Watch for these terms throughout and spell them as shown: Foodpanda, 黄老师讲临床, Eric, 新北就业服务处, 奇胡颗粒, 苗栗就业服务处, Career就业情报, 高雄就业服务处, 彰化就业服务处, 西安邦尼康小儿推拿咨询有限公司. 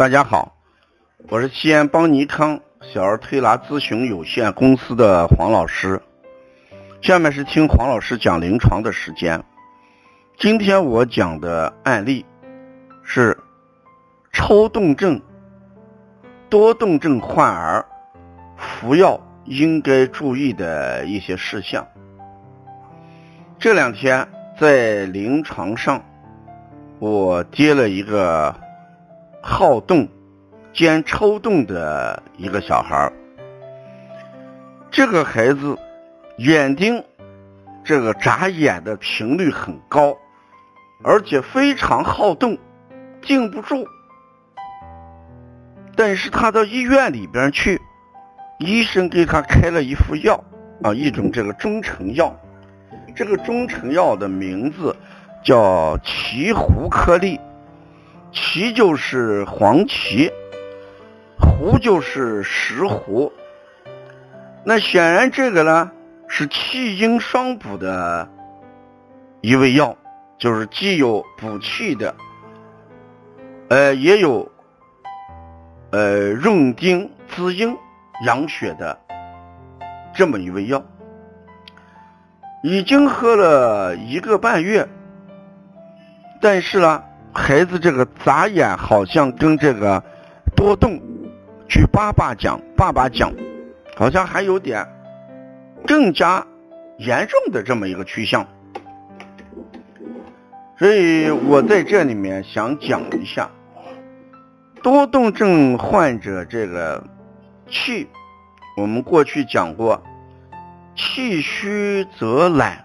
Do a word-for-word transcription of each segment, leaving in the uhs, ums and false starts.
大家好，我是西安邦尼康小儿推拿咨询有限公司的黄老师。下面是听黄老师讲临床的时间。今天我讲的案例是抽动症、多动症患儿服药应该注意的一些事项。这两天在临床上，我接了一个好动兼抽动的一个小孩。这个孩子眼睛这个眨眼的频率很高，而且非常好动，静不住。但是他到医院里边去，医生给他开了一副药啊，一种这个中成药。这个中成药的名字叫奇胡颗粒，奇就是黄芪，胡就是石斛。那显然这个呢是气阴双补的一味药，就是既有补气的，呃，也有呃润精滋阴养血的这么一味药。已经喝了一个半月，但是呢孩子这个眨眼好像跟这个多动，去爸爸讲爸爸讲好像还有点更加严重的这么一个趋向。所以我在这里面想讲一下多动症患者这个气。我们过去讲过气虚则懒，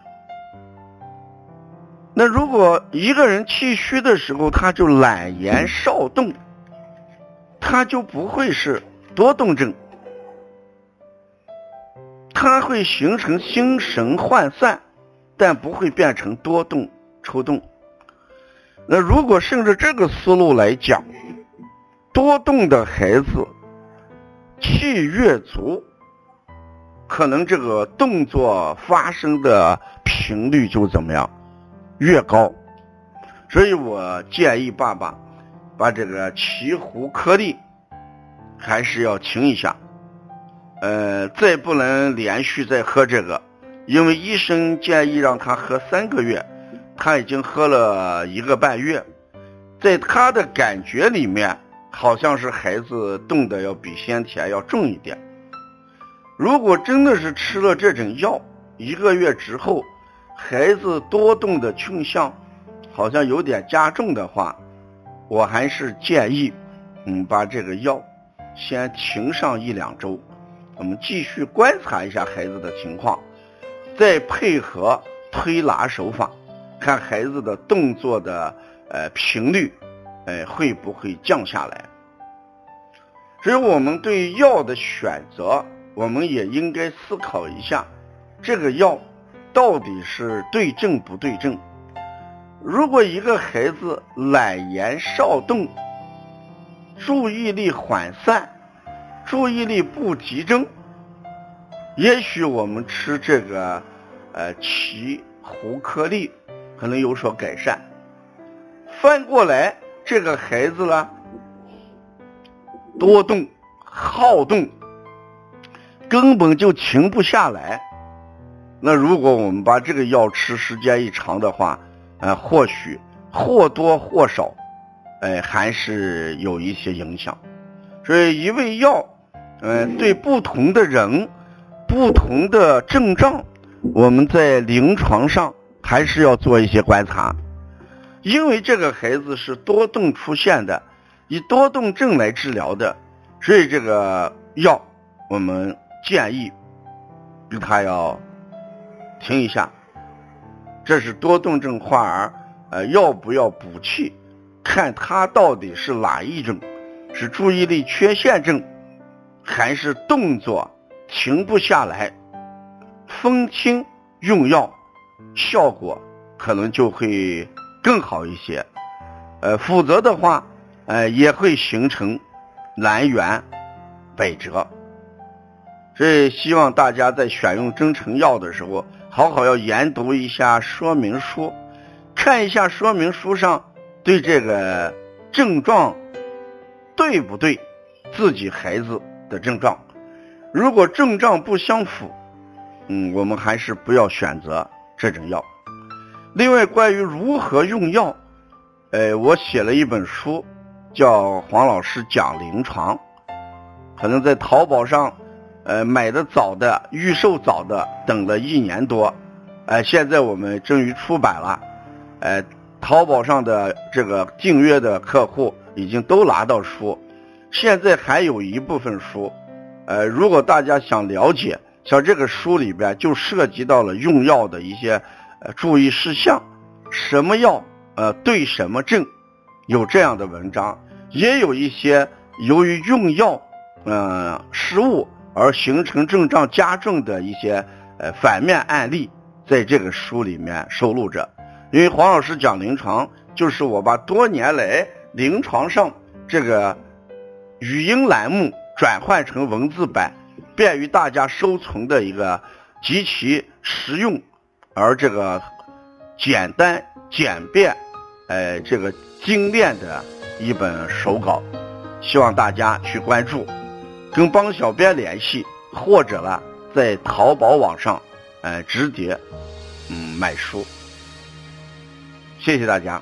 那如果一个人气虚的时候他就懒言少动，他就不会是多动症，他会形成心神涣散，但不会变成多动抽动。那如果顺着这个思路来讲，多动的孩子气越足，可能这个动作发生的频率就怎么样越高。所以我建议爸爸把这个奇胡颗粒还是要停一下，呃，再不能连续再喝这个，因为医生建议让他喝三个月，他已经喝了一个半月，在他的感觉里面好像是孩子动的要比先前要重一点。如果真的是吃了这种药，一个月之后孩子多动的倾向好像有点加重的话，我还是建议嗯，把这个药先停上一两周，我们继续观察一下孩子的情况，再配合推拿手法，看孩子的动作的呃频率呃会不会降下来。所以我们对药的选择，我们也应该思考一下这个药到底是对症不对症。如果一个孩子懒言少动，注意力涣散，注意力不集中，也许我们吃这个呃奇胡颗粒可能有所改善。反过来这个孩子呢多动好动，根本就停不下来，那如果我们把这个药吃时间一长的话，呃，或许或多或少，呃，还是有一些影响。所以一味药，呃，对不同的人、不同的症状，我们在临床上还是要做一些观察。因为这个孩子是多动出现的，以多动症来治疗的，所以这个药我们建议给他要听一下。这是多动症患儿呃，要不要补气，看他到底是哪一种，是注意力缺陷症，还是动作停不下来，分清用药，效果可能就会更好一些。呃，否则的话呃，也会形成南辕北辙。所以希望大家在选用中成药的时候好好要研读一下说明书，看一下说明书上对这个症状对不对自己孩子的症状。如果症状不相符，嗯，我们还是不要选择这种药。另外，关于如何用药，呃，我写了一本书，叫黄老师讲临床，可能在淘宝上呃，买的早的，预售早的，等了一年多，呃，现在我们终于出版了，呃，淘宝上的这个订阅的客户已经都拿到书，现在还有一部分书，呃，如果大家想了解，像这个书里边就涉及到了用药的一些呃注意事项，什么药，呃，对什么症，有这样的文章，也有一些由于用药，呃，失误而形成症状加重的一些呃反面案例，在这个书里面收录着。因为黄老师讲临床，就是我把多年来临床上这个语音栏目转换成文字版，便于大家收存的一个极其实用而这个简单简便呃这个精炼的一本手稿，希望大家去关注，跟帮小编联系，或者呢在淘宝网上呃直接嗯买书。谢谢大家。